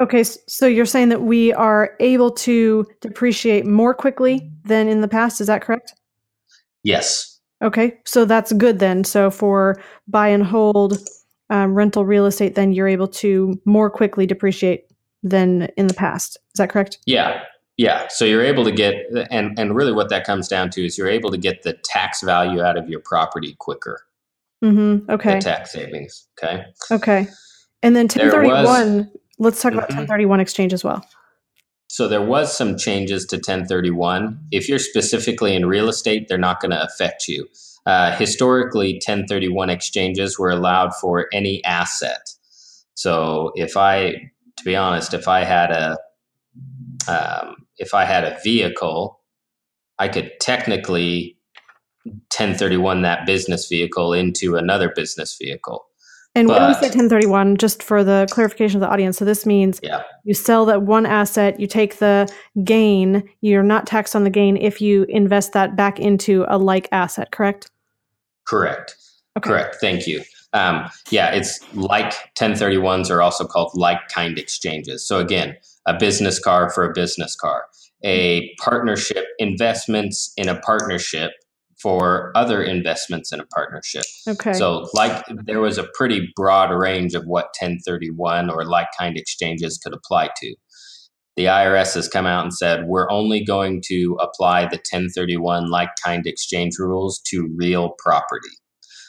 Okay, so you're saying that we are able to depreciate more quickly than in the past. Is that correct? Yes. Okay, so that's good then. So for buy and hold um, rental real estate, then you're able to more quickly depreciate than in the past. Is that correct? Yeah, yeah. So you're able to get, and, and really what that comes down to is you're able to get the tax value out of your property quicker. Mm-hmm. Okay. The tax savings. Okay. Okay. And then ten thirty-one... Let's talk about ten thirty-one exchange as well. So there was some changes to ten thirty-one. If you're specifically in real estate, they're not going to affect you. Uh, historically, ten thirty-one exchanges were allowed for any asset. So if I, to be honest, if I had a, um, if I had a vehicle, I could technically ten thirty-one that business vehicle into another business vehicle. And but, when we say ten thirty-one, just for the clarification of the audience, so this means yeah. you sell that one asset, you take the gain, you're not taxed on the gain if you invest that back into a like asset, correct? Correct. Okay. Correct. Thank you. Um, yeah, it's like ten thirty-ones are also called like-kind exchanges. So again, a business car for a business car, a partnership, investments in a partnership for other investments in a partnership. Okay. So like there was a pretty broad range of what ten thirty-one or like kind exchanges could apply to. The I R S has come out and said, we're only going to apply the ten thirty-one like kind exchange rules to real property.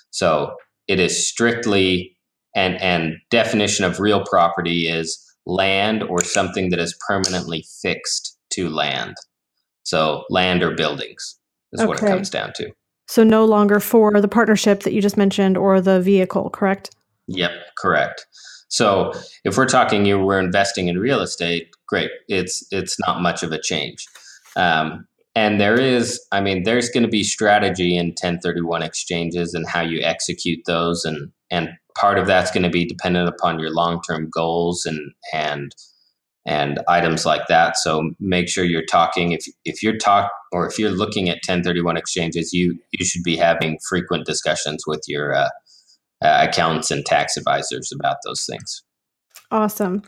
So it is strictly, and, and definition of real property is land or something that is permanently fixed to land. So land or buildings. Is okay. What it comes down to. So no longer for the partnership that you just mentioned or the vehicle, correct? Yep, correct. So if we're talking you were investing in real estate, great. It's it's not much of a change. Um, and there is, I mean, there's going to be strategy in ten thirty-one exchanges and how you execute those. And and part of that's going to be dependent upon your long-term goals and and and items like that. So make sure you're talking, if if you're talk or if you're looking at ten thirty-one exchanges, you you should be having frequent discussions with your uh, uh, accountants and tax advisors about those things. Awesome.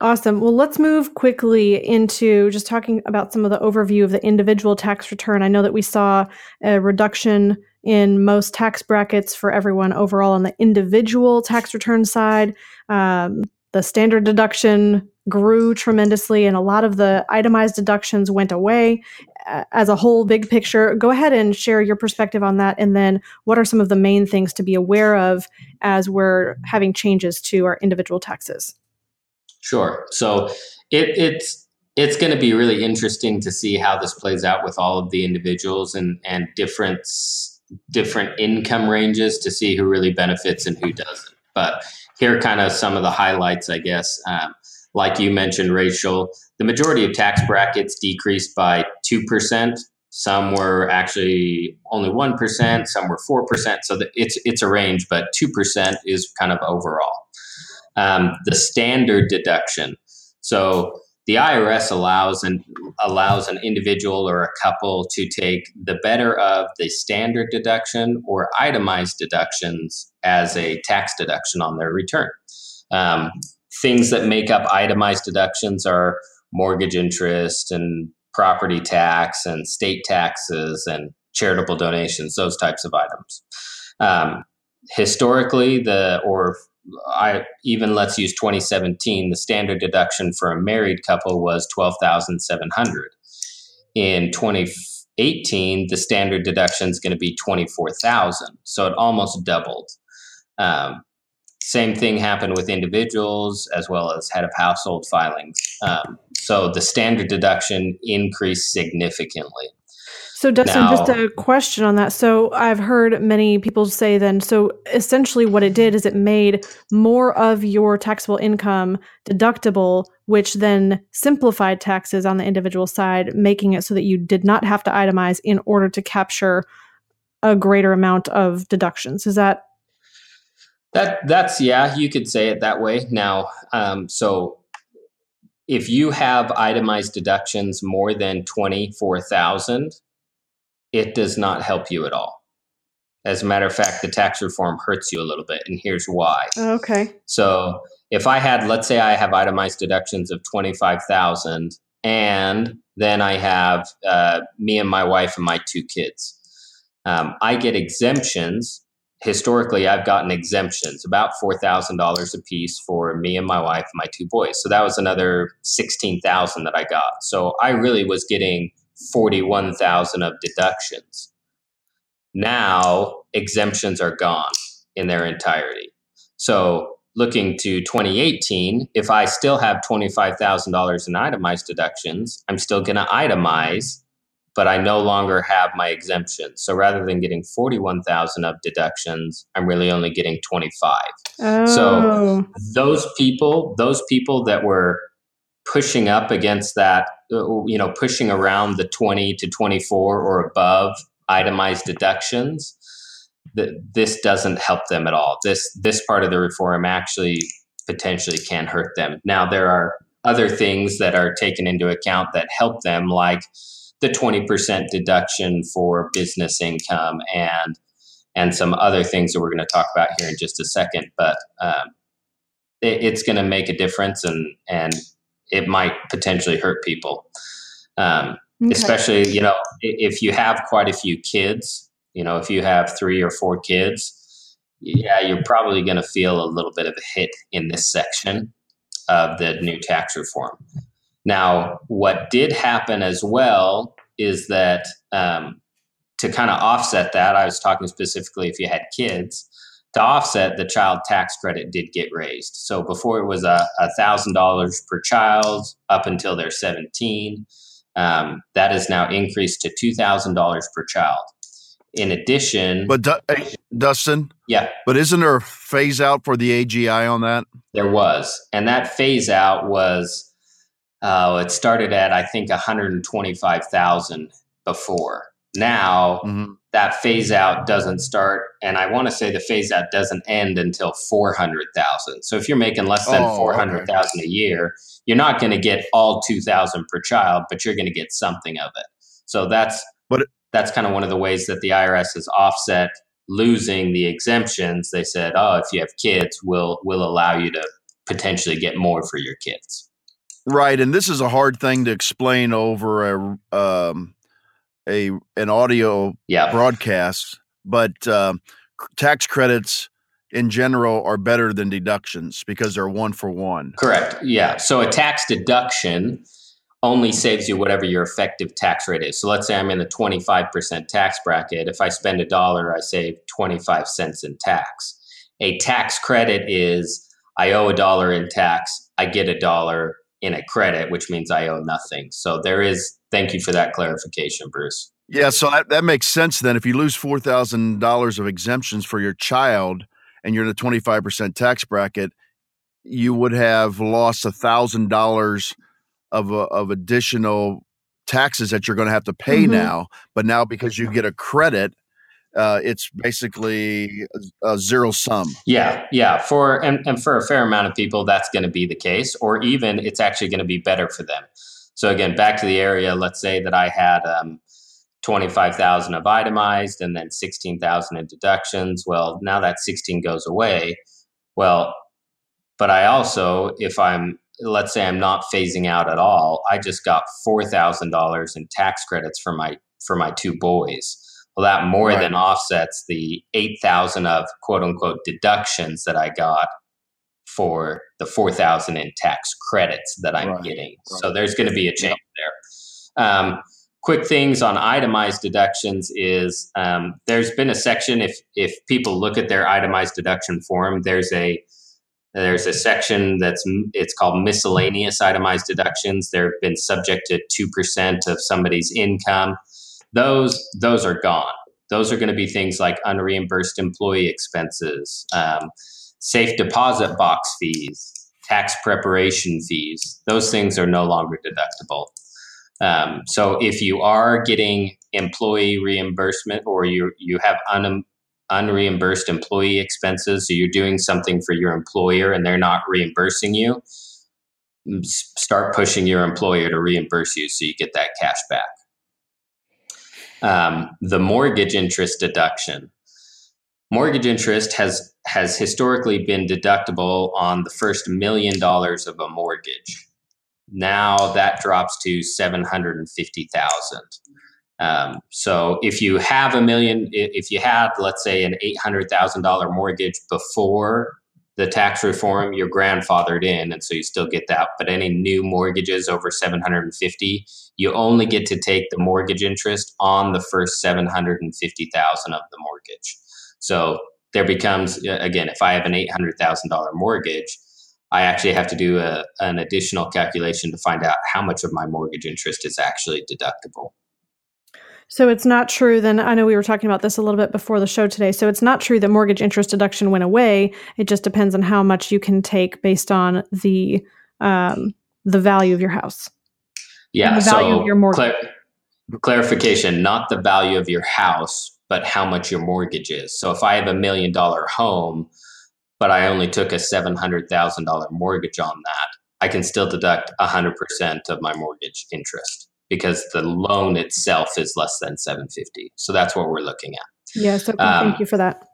Awesome. Well, let's move quickly into just talking about some of the overview of the individual tax return. I know that we saw a reduction in most tax brackets for everyone overall on the individual tax return side. Um, The standard deduction grew tremendously, and a lot of the itemized deductions went away. As a whole, big picture, go ahead and share your perspective on that. And then what are some of the main things to be aware of as we're having changes to our individual taxes? Sure. So it, it's it's going to be really interesting to see how this plays out with all of the individuals and, and different, different income ranges to see who really benefits and who doesn't. But here are kind of some of the highlights, I guess. Um, like you mentioned, Rachel, the majority of tax brackets decreased by two percent. Some were actually only one percent, some were four percent. So the, it's it's a range, but two percent is kind of overall. Um, the standard deduction. So the I R S allows an, allows an individual or a couple to take the better of the standard deduction or itemized deductions as a tax deduction on their return. Um, things that make up itemized deductions are mortgage interest and property tax and state taxes and charitable donations, those types of items. Um, historically, the or I even let's use twenty seventeen, the standard deduction for a married couple was twelve thousand seven hundred dollars. In twenty eighteen, the standard deduction is going to be twenty-four thousand dollars. So it almost doubled. Um, Same thing happened with individuals as well as head of household filings. Um, so the standard deduction increased significantly. So Dustin, now, just a question on that. So I've heard many people say then, so essentially what it did is it made more of your taxable income deductible, which then simplified taxes on the individual side, making it so that you did not have to itemize in order to capture a greater amount of deductions. Is that That that's yeah, you could say it that way. Now, um, so if you have itemized deductions more than twenty-four thousand, it does not help you at all. As a matter of fact, the tax reform hurts you a little bit, and here's why. Okay. So if I had, let's say, I have itemized deductions of twenty-five thousand, and then I have uh, me and my wife and my two kids, um, I get exemptions. Historically, I've gotten exemptions, about four thousand dollars a piece for me and my wife and my two boys. So that was another sixteen thousand dollars that I got. So I really was getting forty-one thousand dollars of deductions. Now, exemptions are gone in their entirety. So looking to twenty eighteen, if I still have twenty-five thousand dollars in itemized deductions, I'm still going to itemize, but I no longer have my exemption. So rather than getting forty-one thousand of deductions, I'm really only getting twenty-five. Oh. So those people, those people that were pushing up against that, you know, pushing around the twenty to twenty-four or above itemized deductions, th- this doesn't help them at all. This, this part of the reform actually potentially can hurt them. Now, there are other things that are taken into account that help them, like the twenty percent deduction for business income and and some other things that we're going to talk about here in just a second. But um, it, it's going to make a difference, and and it might potentially hurt people, um, okay. especially, you know, if you have quite a few kids, you know, if you have three or four kids, yeah, you're probably going to feel a little bit of a hit in this section of the new tax reform. Now, what did happen as well is that um, to kind of offset that, I was talking specifically if you had kids, to offset the child tax credit did get raised. So before it was a one thousand dollars per child up until they're seventeen. Um, that is now increased to two thousand dollars per child. In addition, but du- hey, Dustin, yeah, but isn't there a phase out for the A G I on that? There was, and that phase out was. Uh, it started at, I think, one hundred twenty-five thousand dollars before. Now, mm-hmm. that phase out doesn't start, and I want to say the phase out doesn't end until four hundred thousand dollars. So if you're making less than oh, four hundred thousand dollars okay. a year, you're not going to get all two thousand dollars per child, but you're going to get something of it. So that's but it, that's kind of one of the ways that the I R S has offset losing the exemptions. They said, oh, if you have kids, we'll we'll allow you to potentially get more for your kids. Right, and this is a hard thing to explain over a um, a an audio yeah. broadcast, but um, tax credits in general are better than deductions because they're one for one. Correct. Yeah. So a tax deduction only saves you whatever your effective tax rate is. So let's say I'm in the twenty-five percent tax bracket. If I spend a dollar, I save twenty-five cents in tax. A tax credit is I owe a dollar in tax, I get a dollar in a credit, which means I owe nothing. So there is, thank you for that clarification, Bruce. Yeah, so that, that makes sense then. If you lose four thousand dollars of exemptions for your child and you're in a twenty-five percent tax bracket, you would have lost one thousand dollars of a, of additional taxes that you're going to have to pay mm-hmm. now. But now because you get a credit, uh, it's basically a, a zero sum. Yeah, yeah. For and, and for a fair amount of people, that's going to be the case, or even it's actually going to be better for them. So again, back to the area, let's say that I had um, twenty-five thousand of itemized and then sixteen thousand in deductions. Well, now that sixteen goes away. Well, but I also, if I'm, let's say I'm not phasing out at all, I just got four thousand dollars in tax credits for my, for my two boys. Well, that more right. than offsets the eight thousand of quote unquote deductions that I got for the four thousand in tax credits that I'm right. getting. Right. So there's going to be a change there. Um, Quick things on itemized deductions is um, there's been a section, if if people look at their itemized deduction form, there's a there's a section that's it's called miscellaneous itemized deductions. They've been subject to two percent of somebody's income. Those those are gone. Those are going to be things like unreimbursed employee expenses, um, safe deposit box fees, tax preparation fees. Those things are no longer deductible. Um, so if you are getting employee reimbursement or you you have un, unreimbursed employee expenses, so you're doing something for your employer and they're not reimbursing you, start pushing your employer to reimburse you so you get that cash back. Um, the mortgage interest deduction. Mortgage interest has, has historically been deductible on the first million dollars of a mortgage. Now that drops to seven hundred fifty thousand. Um, so if you have a million, if you had, let's say, an eight hundred thousand dollars mortgage before the tax reform, you're grandfathered in. And so you still get that. But any new mortgages over seven hundred fifty, you only get to take the mortgage interest on the first seven hundred fifty thousand of the mortgage. So there becomes, again, if I have an eight hundred thousand dollars mortgage, I actually have to do a, an additional calculation to find out how much of my mortgage interest is actually deductible. So it's not true then, I know we were talking about this a little bit before the show today, so it's not true that mortgage interest deduction went away. It just depends on how much you can take based on the um, the value of your house. Yeah, the value so of your mortgage. Clar- clarification, not the value of your house, but how much your mortgage is. So if I have a million dollar home, but I only took a seven hundred thousand dollars mortgage on that, I can still deduct one hundred percent of my mortgage interest because the loan itself is less than seven hundred fifty thousand dollars. So that's what we're looking at. Yes. Okay, um, thank you for that.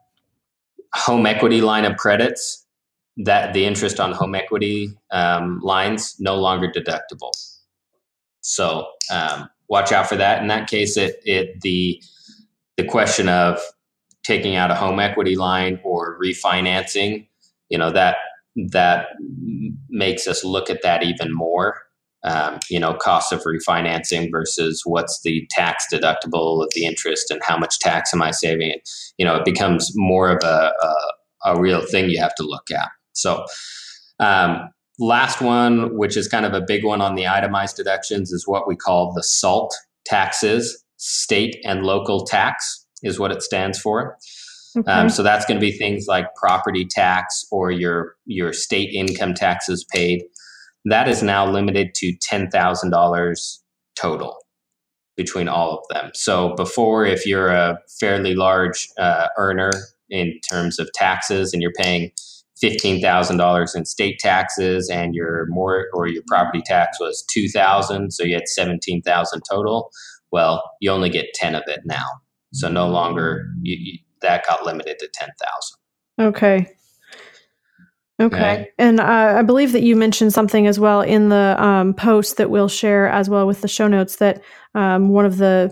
Home equity line of credits, that the interest on home equity um, lines no longer deductible. So um, watch out for that. In that case, it it the the question of taking out a home equity line or refinancing, you know, that, that makes us look at that even more, um, you know, cost of refinancing versus what's the tax deductible of the interest and how much tax am I saving? And, you know, it becomes more of a, a, a real thing you have to look at. So, um, last one, which is kind of a big one on the itemized deductions, is what we call the SALT taxes, state and local tax, is what it stands for. Okay. Um, so that's going to be things like property tax or your your state income taxes paid. That is now limited to ten thousand dollars total between all of them. So before, if you're a fairly large uh, earner in terms of taxes and you're paying fifteen thousand dollars in state taxes and your more or your property tax was two thousand dollars, so you had seventeen thousand dollars total, well, you only get ten of it now. So no longer you, you, that got limited to ten thousand. Okay. Okay. Okay. And uh, I believe that you mentioned something as well in the um, post that we'll share as well with the show notes, that um, one of the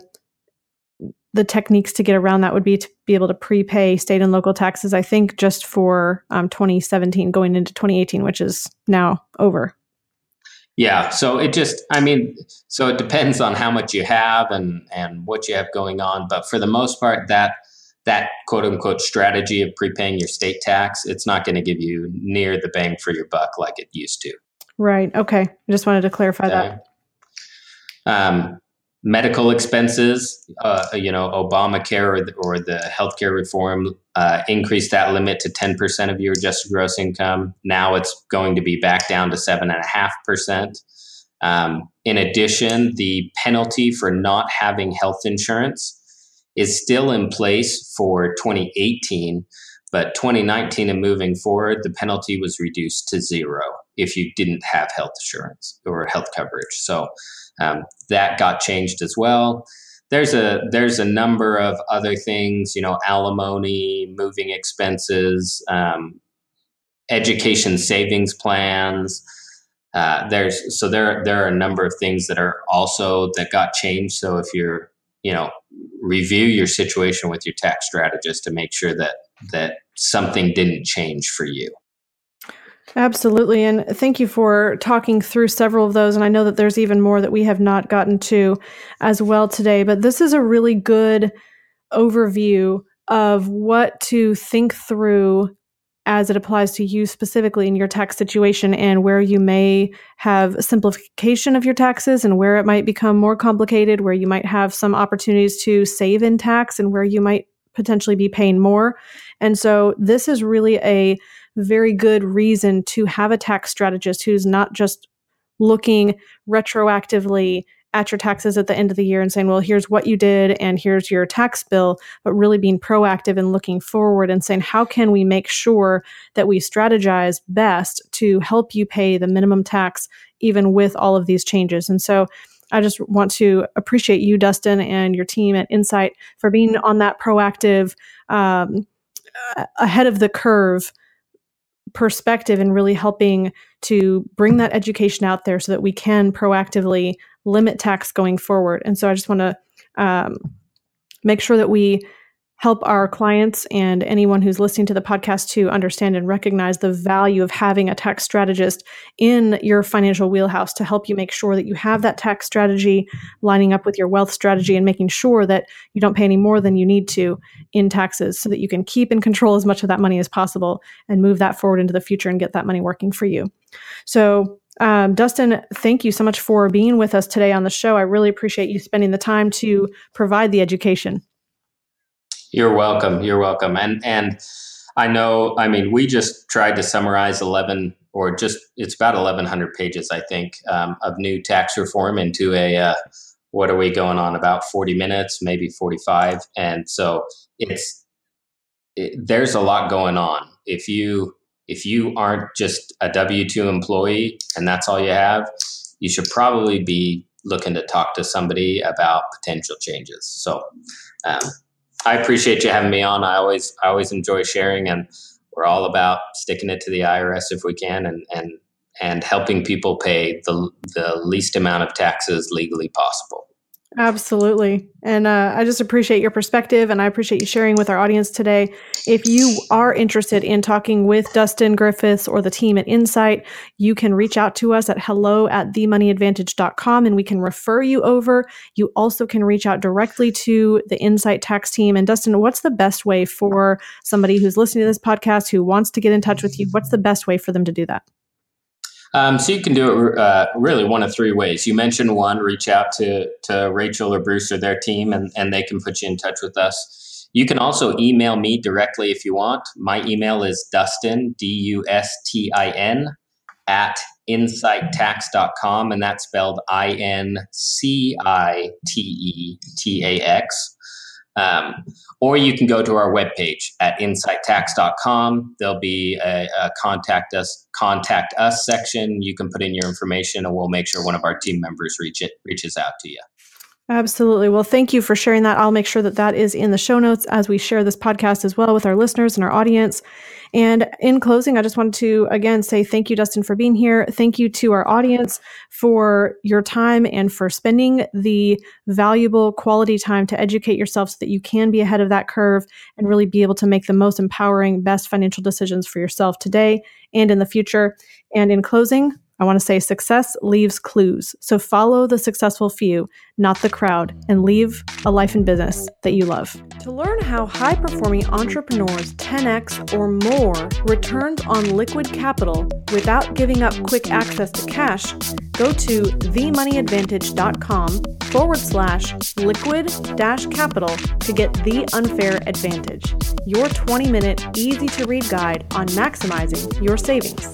the techniques to get around that would be to be able to prepay state and local taxes, I think, just for um, twenty seventeen going into twenty eighteen, which is now over. Yeah. So it just, I mean, so it depends on how much you have and, and what you have going on. But for the most part, that that quote unquote strategy of prepaying your state tax, it's not going to give you near the bang for your buck like it used to. Right. Okay. I just wanted to clarify okay. that. Um, medical expenses, uh, you know, Obamacare or the, or the healthcare reform uh, increased that limit to ten percent of your adjusted gross income. Now it's going to be back down to seven and a half percent. In addition, the penalty for not having health insurance is still in place for twenty eighteen, but twenty nineteen and moving forward, the penalty was reduced to zero if you didn't have health insurance or health coverage. So Um, that got changed as well. There's a there's a number of other things, you know, alimony, moving expenses, um, education savings plans. Uh, there's so there there are a number of things that are also that got changed. So if you're you know review your situation with your tax strategist to make sure that that something didn't change for you. Absolutely. And thank you for talking through several of those. And I know that there's even more that we have not gotten to as well today, but this is a really good overview of what to think through as it applies to you specifically in your tax situation and where you may have simplification of your taxes and where it might become more complicated, where you might have some opportunities to save in tax and where you might potentially be paying more. And so this is really a very good reason to have a tax strategist who's not just looking retroactively at your taxes at the end of the year and saying, well, here's what you did and here's your tax bill, but really being proactive and looking forward and saying, how can we make sure that we strategize best to help you pay the minimum tax, even with all of these changes? And so I just want to appreciate you, Dustin, and your team at Incite for being on that proactive, um, ahead of the curve perspective and really helping to bring that education out there so that we can proactively limit tax going forward. And so I just want to um, make sure that we help our clients and anyone who's listening to the podcast to understand and recognize the value of having a tax strategist in your financial wheelhouse to help you make sure that you have that tax strategy lining up with your wealth strategy and making sure that you don't pay any more than you need to in taxes so that you can keep in control as much of that money as possible and move that forward into the future and get that money working for you. So Um, Dustin, thank you so much for being with us today on the show. I really appreciate you spending the time to provide the education. You're welcome. You're welcome. And and I know, I mean, we just tried to summarize eleven or just it's about eleven hundred pages, I think, um, of new tax reform into a uh, what are we going on about forty minutes, maybe forty-five. And so it's it, there's a lot going on. If you If you aren't just a W two employee and that's all you have, you should probably be looking to talk to somebody about potential changes. So um, I appreciate you having me on. I always I always enjoy sharing, and we're all about sticking it to the I R S if we can and and, and helping people pay the, the least amount of taxes legally possible. Absolutely. And uh, I just appreciate your perspective and I appreciate you sharing with our audience today. If you are interested in talking with Dustin Griffiths or the team at Incite, you can reach out to us at hello at the money advantage dot com and we can refer you over. You also can reach out directly to the Incite tax team. And Dustin, what's the best way for somebody who's listening to this podcast who wants to get in touch with you? What's the best way for them to do that? Um, so you can do it uh, really one of three ways. You mentioned one, reach out to to Rachel or Bruce or their team, and, and they can put you in touch with us. You can also email me directly if you want. My email is Dustin, D U S T I N, at incite tax dot com, and that's spelled I N C I T E T A X. Um, or you can go to our webpage at incite tax dot com. There'll be a, a contact us contact us section. You can put in your information and we'll make sure one of our team members reach it, reaches out to you. Absolutely. Well, thank you for sharing that. I'll make sure that that is in the show notes as we share this podcast as well with our listeners and our audience. And in closing, I just wanted to, again, say thank you, Dustin, for being here. Thank you to our audience for your time and for spending the valuable quality time to educate yourself so that you can be ahead of that curve and really be able to make the most empowering, best financial decisions for yourself today and in the future. And in closing, I want to say success leaves clues. So follow the successful few, not the crowd, and leave a life and business that you love. To learn how high-performing entrepreneurs ten x or more returns on liquid capital without giving up quick access to cash, go to themoneyadvantage.com forward slash liquid dash capital to get the unfair advantage, your twenty-minute easy-to-read guide on maximizing your savings.